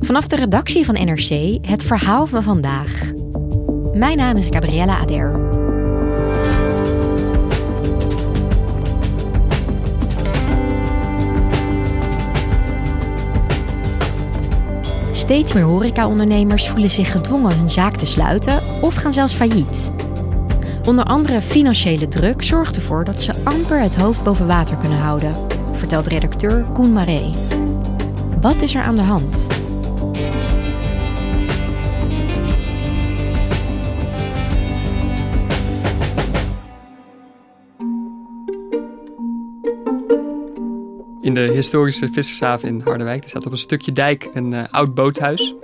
Vanaf de redactie van NRC het verhaal van vandaag. Mijn naam is Gabriella Adèr. Steeds meer horecaondernemers voelen zich gedwongen hun zaak te sluiten of gaan zelfs failliet. Onder andere financiële druk zorgt ervoor dat ze amper het hoofd boven water kunnen houden, vertelt redacteur Koen Marée. Wat is er aan de hand? In de historische vissershaven in Harderwijk, er staat op een stukje dijk een oud boothuis.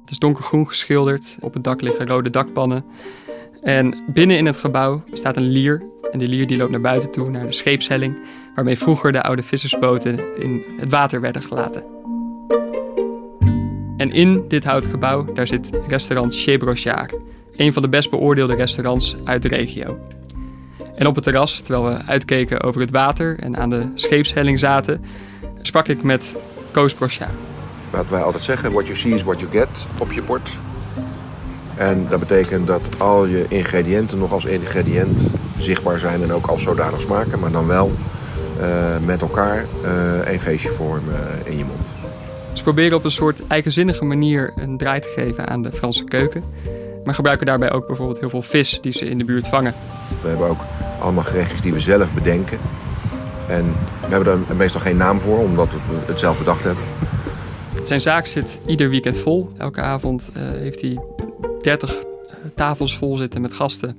Het is donkergroen geschilderd, op het dak liggen rode dakpannen. En binnen in het gebouw staat een lier. En die lier die loopt naar buiten toe, naar de scheepshelling, waarmee vroeger de oude vissersboten in het water werden gelaten. En in dit houten gebouw, daar zit restaurant Chez Brochard, een van de best beoordeelde restaurants uit de regio. En op het terras, terwijl we uitkeken over het water en aan de scheepshelling zaten, sprak ik met Koos Brasja. Wat wij altijd zeggen, what you see is what you get, op je bord. En dat betekent dat al je ingrediënten nog als ingrediënt zichtbaar zijn en ook als zodanig smaken, maar dan wel met elkaar een feestje vormen in je mond. Ze proberen op een soort eigenzinnige manier een draai te geven aan de Franse keuken, maar gebruiken daarbij ook bijvoorbeeld heel veel vis die ze in de buurt vangen. We hebben ook allemaal gerechtjes die we zelf bedenken. En we hebben daar meestal geen naam voor, omdat we het zelf bedacht hebben. Zijn zaak zit ieder weekend vol. Elke avond heeft hij 30 tafels vol zitten met gasten.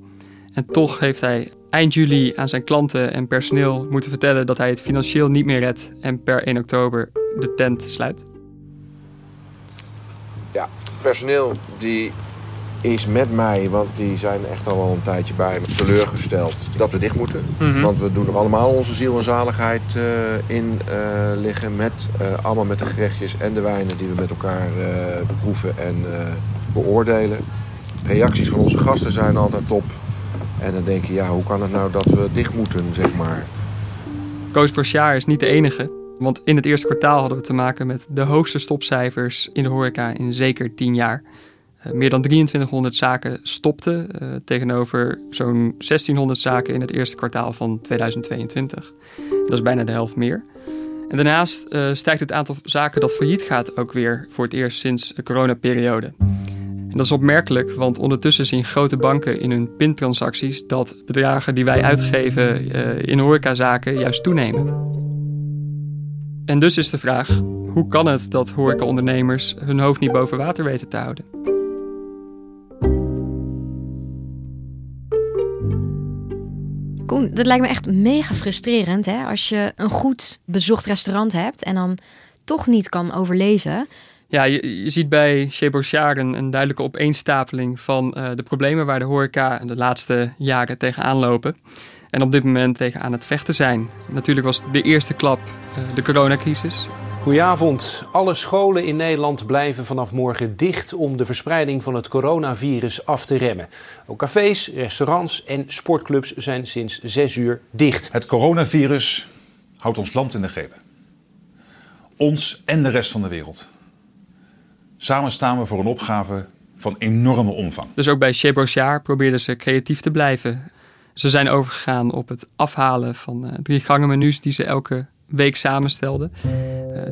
En toch heeft hij eind juli aan zijn klanten en personeel moeten vertellen dat hij het financieel niet meer redt en per 1 oktober de tent sluit. Ja, personeel die is met mij, want die zijn echt al wel een tijdje bij me teleurgesteld dat we dicht moeten. Mm-hmm. Want we doen er allemaal onze ziel en zaligheid in liggen. Allemaal met de gerechtjes en de wijnen die we met elkaar proeven en beoordelen. Reacties van onze gasten zijn altijd top. En dan denk je, ja, hoe kan het nou dat we dicht moeten, zeg maar. Koos Brasja is niet de enige. Want in het eerste kwartaal hadden we te maken met de hoogste stopcijfers in de horeca in zeker 10 jaar. Meer dan 2300 zaken stopten tegenover zo'n 1600 zaken in het eerste kwartaal van 2022. Dat is bijna de helft meer. En daarnaast stijgt het aantal zaken dat failliet gaat ook weer voor het eerst sinds de coronaperiode. En dat is opmerkelijk, want ondertussen zien grote banken in hun pintransacties dat bedragen die wij uitgeven in horecazaken juist toenemen. En dus is de vraag, hoe kan het dat horecaondernemers hun hoofd niet boven water weten te houden? Koen, dat lijkt me echt mega frustrerend, hè? Als je een goed bezocht restaurant hebt en dan toch niet kan overleven. Ja, je ziet bij Chez Brochard een duidelijke opeenstapeling van de problemen waar de horeca de laatste jaren tegenaan lopen. En op dit moment tegenaan het vechten zijn. Natuurlijk was de eerste klap de coronacrisis. Goedenavond. Alle scholen in Nederland blijven vanaf morgen dicht om de verspreiding van het coronavirus af te remmen. Ook cafés, restaurants en sportclubs zijn sinds 6 uur dicht. Het coronavirus houdt ons land in de greep. Ons en de rest van de wereld. Samen staan we voor een opgave van enorme omvang. Dus ook bij Chez Brochard probeerden ze creatief te blijven. Ze zijn overgegaan op het afhalen van 3 gangenmenu's die ze elke week samenstelden.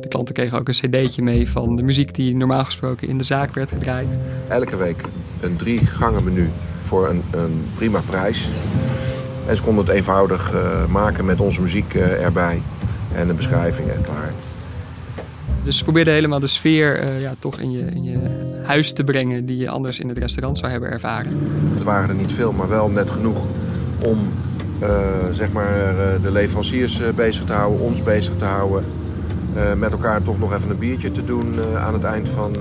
De klanten kregen ook een cd'tje mee van de muziek die normaal gesproken in de zaak werd gedraaid. Elke week een 3 gangen menu voor een prima prijs. En ze konden het eenvoudig maken met onze muziek erbij en een beschrijving en klaar. Dus ze probeerden helemaal de sfeer toch in je huis te brengen die je anders in het restaurant zou hebben ervaren. Het waren er niet veel, maar wel net genoeg om de leveranciers bezig te houden, ons bezig te houden. Met elkaar toch nog even een biertje te doen aan het eind van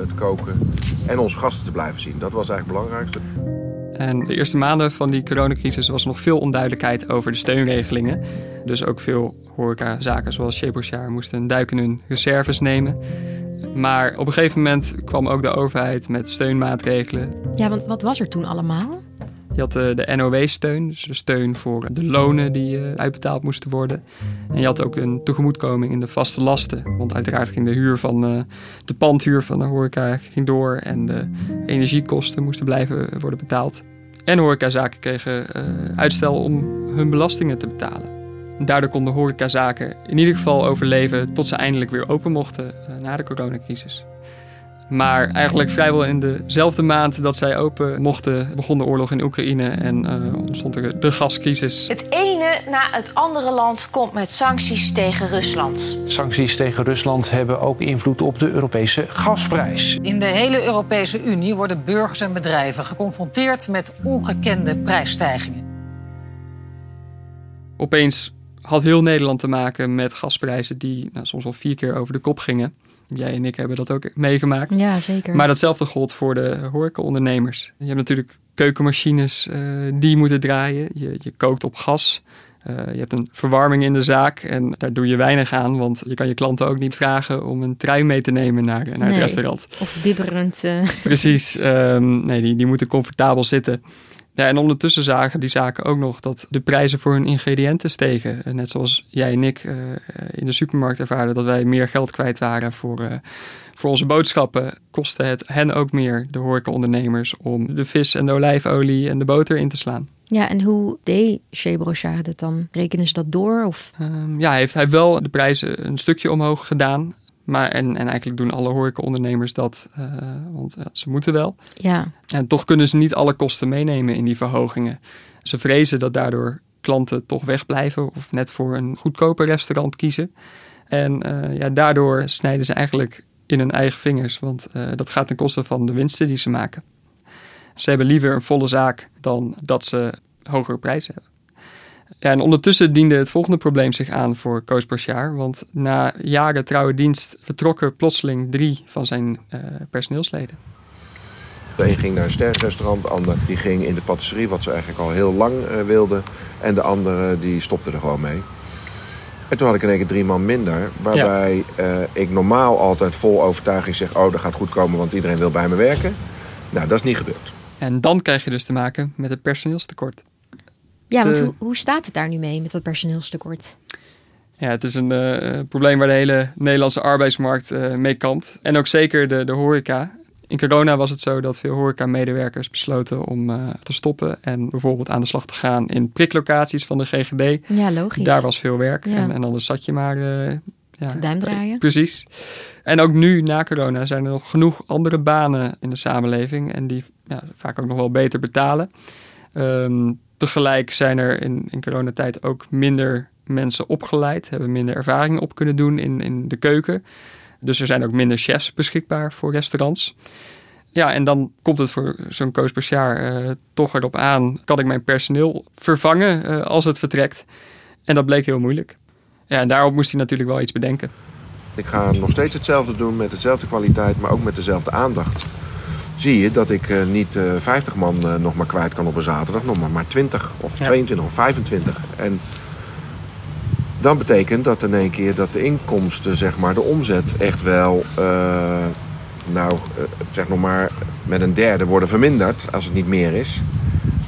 het koken. En onze gasten te blijven zien, dat was eigenlijk het belangrijkste. En de eerste maanden van die coronacrisis was nog veel onduidelijkheid over de steunregelingen. Dus ook veel horecazaken zoals Chez Brochard moesten een duik in hun reserves nemen. Maar op een gegeven moment kwam ook de overheid met steunmaatregelen. Ja, want wat was er toen allemaal? Je had de NOW-steun, dus de steun voor de lonen die uitbetaald moesten worden. En je had ook een tegemoetkoming in de vaste lasten. Want uiteraard ging de huur van de pandhuur van de horeca ging door en de energiekosten moesten blijven worden betaald. En horecazaken kregen uitstel om hun belastingen te betalen. Daardoor konden horecazaken in ieder geval overleven tot ze eindelijk weer open mochten na de coronacrisis. Maar eigenlijk vrijwel in dezelfde maand dat zij open mochten, begon de oorlog in Oekraïne en ontstond er de gascrisis. Het ene na het andere land komt met sancties tegen Rusland. Sancties tegen Rusland hebben ook invloed op de Europese gasprijs. In de hele Europese Unie worden burgers en bedrijven geconfronteerd met ongekende prijsstijgingen. Opeens had heel Nederland te maken met gasprijzen die soms al 4 keer over de kop gingen. Jij en ik hebben dat ook meegemaakt. Ja, zeker. Maar datzelfde gold voor de horecaondernemers. Je hebt natuurlijk keukenmachines die moeten draaien. Je kookt op gas. Je hebt een verwarming in de zaak en daar doe je weinig aan. Want je kan je klanten ook niet vragen om een trui mee te nemen naar het restaurant. Of bibberend. Precies. Die moeten comfortabel zitten. Ja, en ondertussen zagen die zaken ook nog dat de prijzen voor hun ingrediënten stegen. Net zoals jij en ik in de supermarkt ervaren dat wij meer geld kwijt waren voor onze boodschappen. Kostte het hen ook meer, de horecaondernemers, om de vis en de olijfolie en de boter in te slaan. Ja, en hoe deed Chez Brochard dat dan? Rekenen ze dat door? Of? Hij heeft wel de prijzen een stukje omhoog gedaan. Maar en eigenlijk doen alle horecaondernemers dat, want ze moeten wel. Ja. En toch kunnen ze niet alle kosten meenemen in die verhogingen. Ze vrezen dat daardoor klanten toch wegblijven of net voor een goedkoper restaurant kiezen. En daardoor snijden ze eigenlijk in hun eigen vingers, want dat gaat ten koste van de winsten die ze maken. Ze hebben liever een volle zaak dan dat ze hogere prijzen hebben. Ja, en ondertussen diende het volgende probleem zich aan voor Koos Brasja, want na jaren trouwe dienst vertrokken plotseling 3 van zijn personeelsleden. De een ging naar een sterrenrestaurant, de ander die ging in de patisserie, wat ze eigenlijk al heel lang wilden. En de andere die stopte er gewoon mee. En toen had ik in één keer 3 man minder, waarbij ik normaal altijd vol overtuiging zeg, dat gaat goed komen, want iedereen wil bij me werken. Nou, dat is niet gebeurd. En dan krijg je dus te maken met het personeelstekort. Ja, want hoe staat het daar nu mee met dat personeelstekort? Ja, het is een probleem waar de hele Nederlandse arbeidsmarkt mee kampt. En ook zeker de horeca. In corona was het zo dat veel horeca-medewerkers besloten om te stoppen. En bijvoorbeeld aan de slag te gaan in priklocaties van de GGD. Ja, logisch. Daar was veel werk. Ja. En anders zat je maar... te duim draaien. Precies. En ook nu, na corona, zijn er nog genoeg andere banen in de samenleving. En die vaak ook nog wel beter betalen. Tegelijk zijn er in coronatijd ook minder mensen opgeleid, hebben minder ervaring op kunnen doen in de keuken. Dus er zijn ook minder chefs beschikbaar voor restaurants. Ja, en dan komt het voor zo'n Koos Brasja toch erop aan, kan ik mijn personeel vervangen als het vertrekt? En dat bleek heel moeilijk. Ja, en daarop moest hij natuurlijk wel iets bedenken. Ik ga nog steeds hetzelfde doen met dezelfde kwaliteit, maar ook met dezelfde aandacht. Zie je dat ik niet 50 man nog maar kwijt kan op een zaterdag, nog maar 20 of 22 of 25. En dan betekent dat in één keer dat de inkomsten, de omzet, echt wel, met een derde worden verminderd als het niet meer is.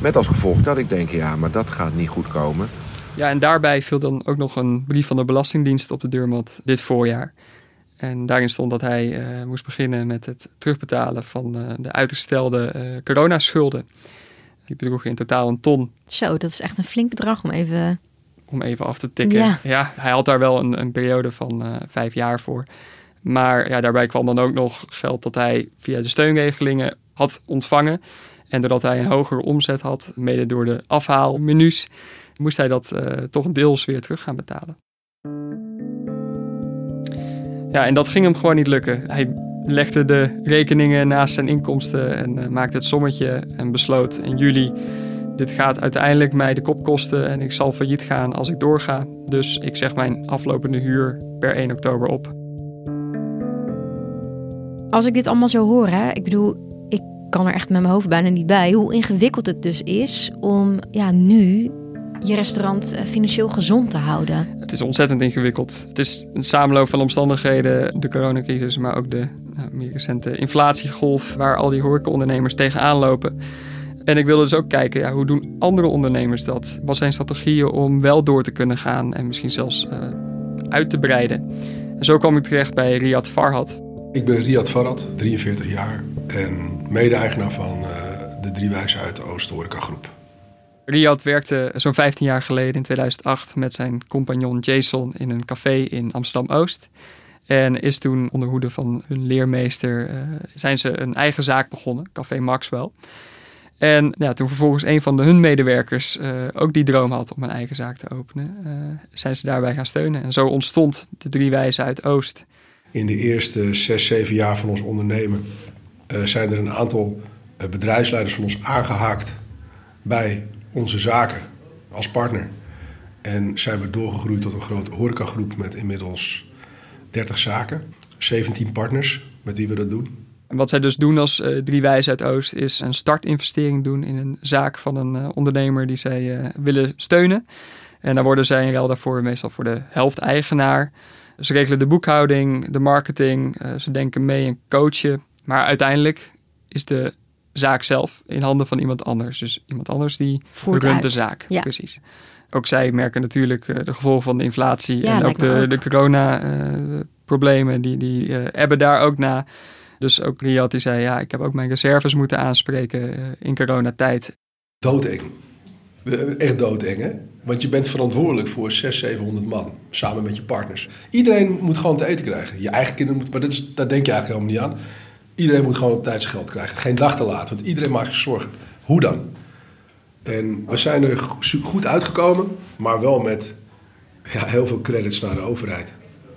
Met als gevolg dat ik denk, maar dat gaat niet goed komen. Ja, en daarbij viel dan ook nog een brief van de Belastingdienst op de deurmat dit voorjaar. En daarin stond dat hij moest beginnen met het terugbetalen van de uitgestelde coronaschulden. Die bedroegen in totaal 1 ton. Zo, dat is echt een flink bedrag om even om even af te tikken. Ja, ja, hij had daar wel een periode van 5 jaar voor. Maar ja, daarbij kwam dan ook nog geld dat hij via de steunregelingen had ontvangen. En doordat hij een hogere omzet had, mede door de afhaalmenu's, moest hij dat toch deels weer terug gaan betalen. Ja, en dat ging hem gewoon niet lukken. Hij legde de rekeningen naast zijn inkomsten en maakte het sommetje en besloot in juli: dit gaat uiteindelijk mij de kop kosten en ik zal failliet gaan als ik doorga. Dus ik zeg mijn aflopende huur per 1 oktober op. Als ik dit allemaal zo hoor, hè, ik bedoel, ik kan er echt met mijn hoofd bijna niet bij hoe ingewikkeld het dus is om nu je restaurant financieel gezond te houden. Het is ontzettend ingewikkeld. Het is een samenloop van omstandigheden, de coronacrisis, maar ook de meer recente inflatiegolf waar al die horecaondernemers tegenaan lopen. En ik wilde dus ook kijken, ja, hoe doen andere ondernemers dat? Wat zijn strategieën om wel door te kunnen gaan en misschien zelfs uit te breiden? En zo kwam ik terecht bij Riad Farhad. Ik ben Riad Farhad, 43 jaar en mede-eigenaar van de Drie Wijzen uit de Oost-Horeca Groep. Riad werkte zo'n 15 jaar geleden in 2008 met zijn compagnon Jason in een café in Amsterdam-Oost. En is toen onder hoede van hun leermeester zijn ze een eigen zaak begonnen, Café Maxwell. En ja, toen vervolgens een van hun medewerkers ook die droom had om een eigen zaak te openen, zijn ze daarbij gaan steunen. En zo ontstond de Drie Wijzen uit Oost. In de eerste 6-7 jaar van ons ondernemen zijn er een aantal bedrijfsleiders van ons aangehaakt bij onze zaken als partner. En zijn we doorgegroeid tot een grote horecagroep met inmiddels 30 zaken. 17 partners met wie we dat doen. En wat zij dus doen als Drie Wijzen uit Oost is een startinvestering doen in een zaak van een ondernemer die zij willen steunen. En dan worden zij in ruil daarvoor meestal voor de helft eigenaar. Ze regelen de boekhouding, de marketing, ze denken mee en coachen. Maar uiteindelijk is de zaak zelf in handen van iemand anders. Dus iemand anders die runt de zaak. Ja. Precies. Ook zij merken natuurlijk de gevolgen van de inflatie en ook de corona-problemen. Die ebben daar ook na. Dus ook Riad die zei, ja, ik heb ook mijn reserves moeten aanspreken in coronatijd. Doodeng. Echt doodeng, hè? Want je bent verantwoordelijk voor 600-700 man, samen met je partners. Iedereen moet gewoon te eten krijgen. Je eigen kinderen moeten, maar daar denk je eigenlijk helemaal niet aan. Iedereen moet gewoon op tijd zijn geld krijgen. Geen dag te laat, want iedereen maakt zich zorgen. Hoe dan? En we zijn er goed uitgekomen, maar wel met heel veel credits naar de overheid.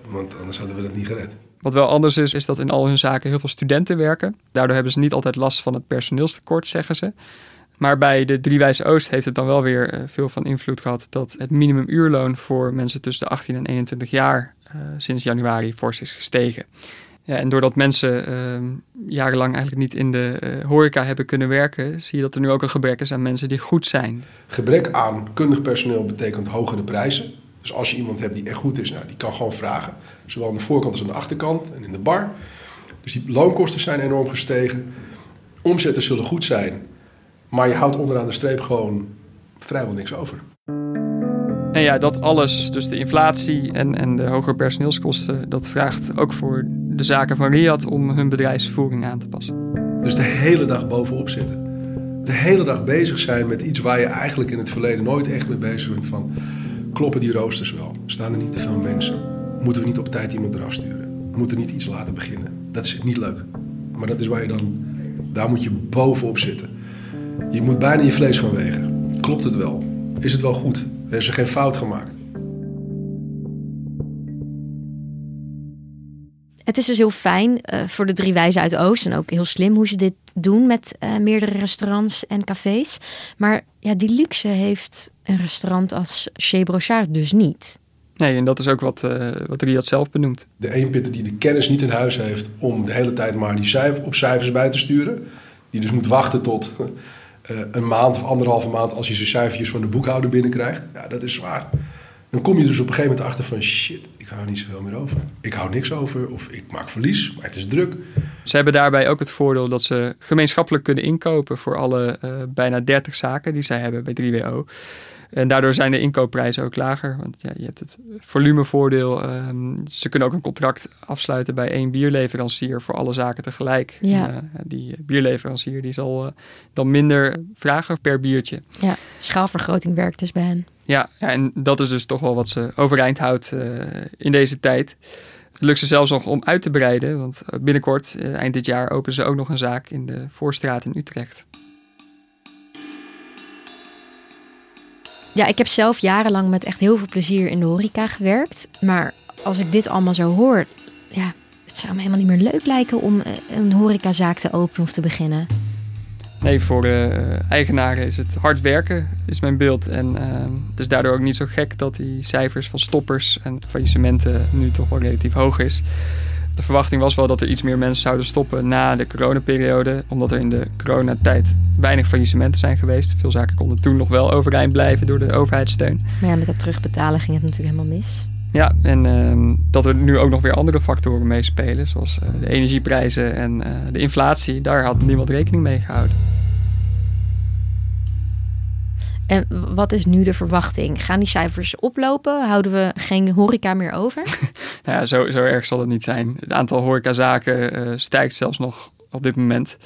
Want anders hadden we dat niet gered. Wat wel anders is, is dat in al hun zaken heel veel studenten werken. Daardoor hebben ze niet altijd last van het personeelstekort, zeggen ze. Maar bij de Drie Wijzen Oost heeft het dan wel weer veel van invloed gehad dat het minimumuurloon voor mensen tussen de 18 en 21 jaar sinds januari fors is gestegen. Ja, en doordat mensen jarenlang eigenlijk niet in de horeca hebben kunnen werken, zie je dat er nu ook een gebrek is aan mensen die goed zijn. Gebrek aan kundig personeel betekent hogere prijzen. Dus als je iemand hebt die echt goed is, die kan gewoon vragen. Zowel aan de voorkant als aan de achterkant en in de bar. Dus die loonkosten zijn enorm gestegen. Omzetten zullen goed zijn. Maar je houdt onderaan de streep gewoon vrijwel niks over. En ja, dat alles, dus de inflatie en de hogere personeelskosten, dat vraagt ook voor de zaken van Riad om hun bedrijfsvoering aan te passen. Dus de hele dag bovenop zitten. De hele dag bezig zijn met iets waar je eigenlijk in het verleden nooit echt mee bezig bent van, kloppen die roosters wel? Staan er niet te veel mensen? Moeten we niet op tijd iemand eraf sturen? Moeten we niet iets laten beginnen? Dat is niet leuk. Maar dat is waar je dan, daar moet je bovenop zitten. Je moet bijna je vlees gaan wegen. Klopt het wel? Is het wel goed? Heeft ze geen fout gemaakt? Het is dus heel fijn voor de Drie Wijzen uit Oost en ook heel slim hoe ze dit doen met meerdere restaurants en cafés. Maar ja, die luxe heeft een restaurant als Chez Brochard dus niet. Nee, en dat is ook wat Riad zelf benoemt. De eenpitter die de kennis niet in huis heeft om de hele tijd maar die op cijfers bij te sturen, die dus moet wachten tot een maand of 1,5 maand als je zijn cijfertjes van de boekhouder binnenkrijgt. Ja, dat is zwaar. Dan kom je dus op een gegeven moment achter van shit, ik hou niet zoveel meer over. Ik hou niks over of ik maak verlies, maar het is druk. Ze hebben daarbij ook het voordeel dat ze gemeenschappelijk kunnen inkopen voor alle bijna 30 zaken die zij hebben bij 3WO. En daardoor zijn de inkoopprijzen ook lager. Want ja, je hebt het volumevoordeel. Ze kunnen ook een contract afsluiten bij één bierleverancier voor alle zaken tegelijk. Ja. En, die bierleverancier die zal dan minder vragen per biertje. Ja, schaalvergroting werkt dus bij hen. Ja, ja, en dat is dus toch wel wat ze overeind houdt in deze tijd. Het lukt ze zelfs nog om uit te breiden. Want binnenkort, eind dit jaar, openen ze ook nog een zaak in de Voorstraat in Utrecht. Ja, ik heb zelf jarenlang met echt heel veel plezier in de horeca gewerkt. Maar als ik dit allemaal zo hoor, ja, het zou me helemaal niet meer leuk lijken om een horecazaak te openen of te beginnen. Nee, voor eigenaren is het hard werken, is mijn beeld. En het is daardoor ook niet zo gek dat die cijfers van stoppers en faillissementen nu toch wel relatief hoog is. De verwachting was wel dat er iets meer mensen zouden stoppen na de coronaperiode. Omdat er in de coronatijd weinig faillissementen zijn geweest. Veel zaken konden toen nog wel overeind blijven door de overheidssteun. Maar ja, met dat terugbetalen ging het natuurlijk helemaal mis. Ja, en dat er nu ook nog weer andere factoren meespelen. Zoals de energieprijzen en de inflatie. Daar had niemand rekening mee gehouden. En wat is nu de verwachting? Gaan die cijfers oplopen? Houden we geen horeca meer over? Nou ja, zo erg zal het niet zijn. Het aantal horecazaken stijgt zelfs nog op dit moment.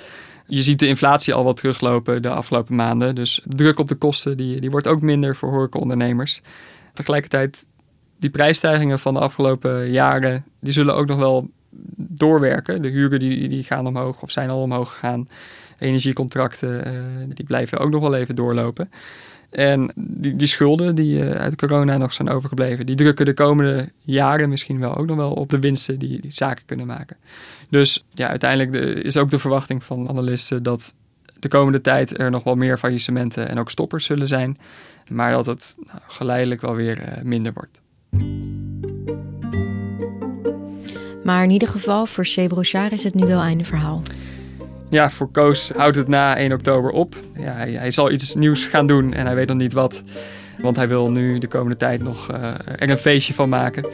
Je ziet de inflatie al wat teruglopen de afgelopen maanden. Dus druk op de kosten die wordt ook minder voor horecaondernemers. Tegelijkertijd, die prijsstijgingen van de afgelopen jaren, die zullen ook nog wel doorwerken. De huren die gaan omhoog of zijn al omhoog gegaan. Energiecontracten, die blijven ook nog wel even doorlopen. En die schulden die uit corona nog zijn overgebleven, die drukken de komende jaren misschien wel ook nog wel op de winsten die zaken kunnen maken. Dus ja, uiteindelijk is ook de verwachting van analisten dat de komende tijd er nog wel meer faillissementen en ook stoppers zullen zijn. Maar dat het geleidelijk wel weer minder wordt. Maar in ieder geval voor Chez Brochard is het nu wel einde verhaal. Ja, voor Koos houdt het na 1 oktober op. Ja, hij zal iets nieuws gaan doen en hij weet nog niet wat. Want hij wil nu de komende tijd nog er een feestje van maken.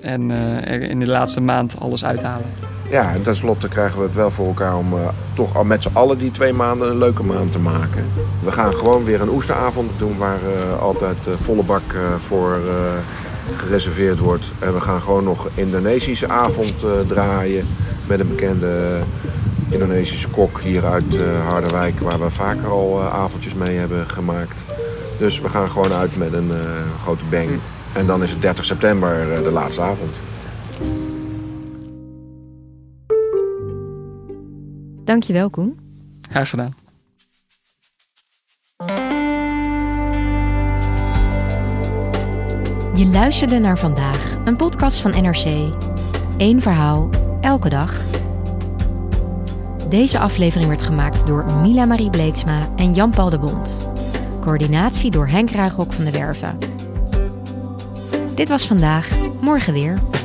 En er in de laatste maand alles uithalen. Ja, en tenslotte krijgen we het wel voor elkaar om toch al met z'n allen die 2 maanden een leuke maand te maken. We gaan gewoon weer een oesteravond doen waar altijd volle bak voor gereserveerd wordt. En we gaan gewoon nog Indonesische avond draaien met een bekende Indonesische kok hier uit Harderwijk, waar we vaker al avondjes mee hebben gemaakt. Dus we gaan gewoon uit met een grote bang. En dan is het 30 september de laatste avond. Dankjewel, Koen. Graag gedaan. Je luisterde naar Vandaag, een podcast van NRC. Eén verhaal, elke dag. Deze aflevering werd gemaakt door Mila-Marie Bleeksma en Jan-Paul de Bondt. Coördinatie door Henk Ruigrok van der Werven. Dit was Vandaag, morgen weer.